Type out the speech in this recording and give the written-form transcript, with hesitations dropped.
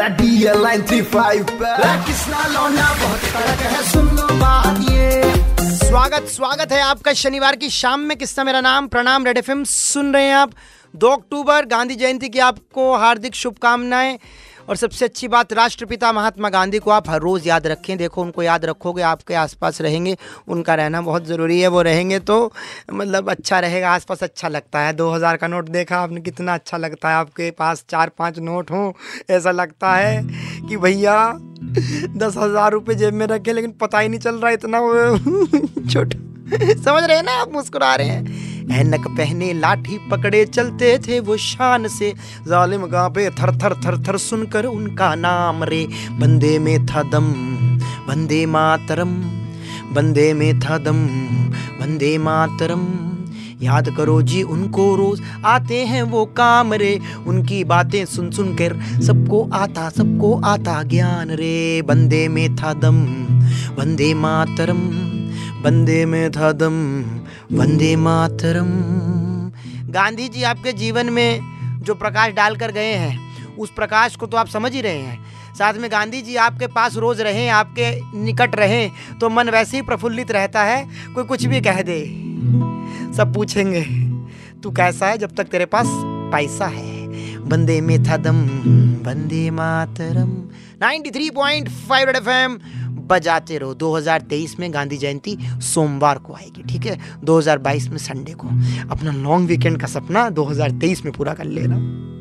स्वागत है आपका शनिवार की शाम में। किस्सा मेरा नाम, प्रणाम रेड एफएम सुन रहे हैं आप। 2 अक्टूबर गांधी जयंती की आपको हार्दिक शुभकामनाएं। और सबसे अच्छी बात, राष्ट्रपिता महात्मा गांधी को आप हर रोज़ याद रखें। देखो, उनको याद रखोगे, आपके आसपास रहेंगे, उनका रहना बहुत ज़रूरी है। वो रहेंगे तो मतलब अच्छा रहेगा, आसपास अच्छा लगता है। 2000 का नोट देखा आपने, कितना अच्छा लगता है। आपके पास 4-5 नोट हों, ऐसा लगता है कि भैया 10,000 रुपये जेब में रखे, लेकिन पता ही नहीं चल रहा इतना छोटा। समझ रहे हैं ना आप, मुस्कुरा रहे हैं। ऐनक पहने लाठी पकड़े चलते थे वो शान से, जालिम कांपे थर थर थर थर सुनकर उनका नाम। रे बंदे में था दम, वंदे मातरम, बंदे में था दम, वंदे मातरम। याद करो जी उनको, रोज आते हैं वो काम रे, उनकी बातें सुन सुन कर सबको आता ज्ञान। रे बंदे में था दम, वंदे मातरम, वंदे में था दम, वंदे मातरम। गांधी जी आपके जीवन में जो प्रकाश डालकर गए हैं, उस प्रकाश को तो आप समझ ही रहे हैं। साथ में गांधी जी आपके पास रोज रहें, आपके निकट रहें, तो मन वैसे ही प्रफुल्लित रहता है। कोई कुछ भी कह दे, सब पूछेंगे तू कैसा है जब तक तेरे पास पैसा है। वंदे में था दम, वंदे मातरम। 93.5 रेड एफएम बजाते रहो। 2023 में गांधी जयंती सोमवार को आएगी, ठीक है। 2022 में संडे को। अपना लॉन्ग वीकेंड का सपना 2023 में पूरा कर लेना।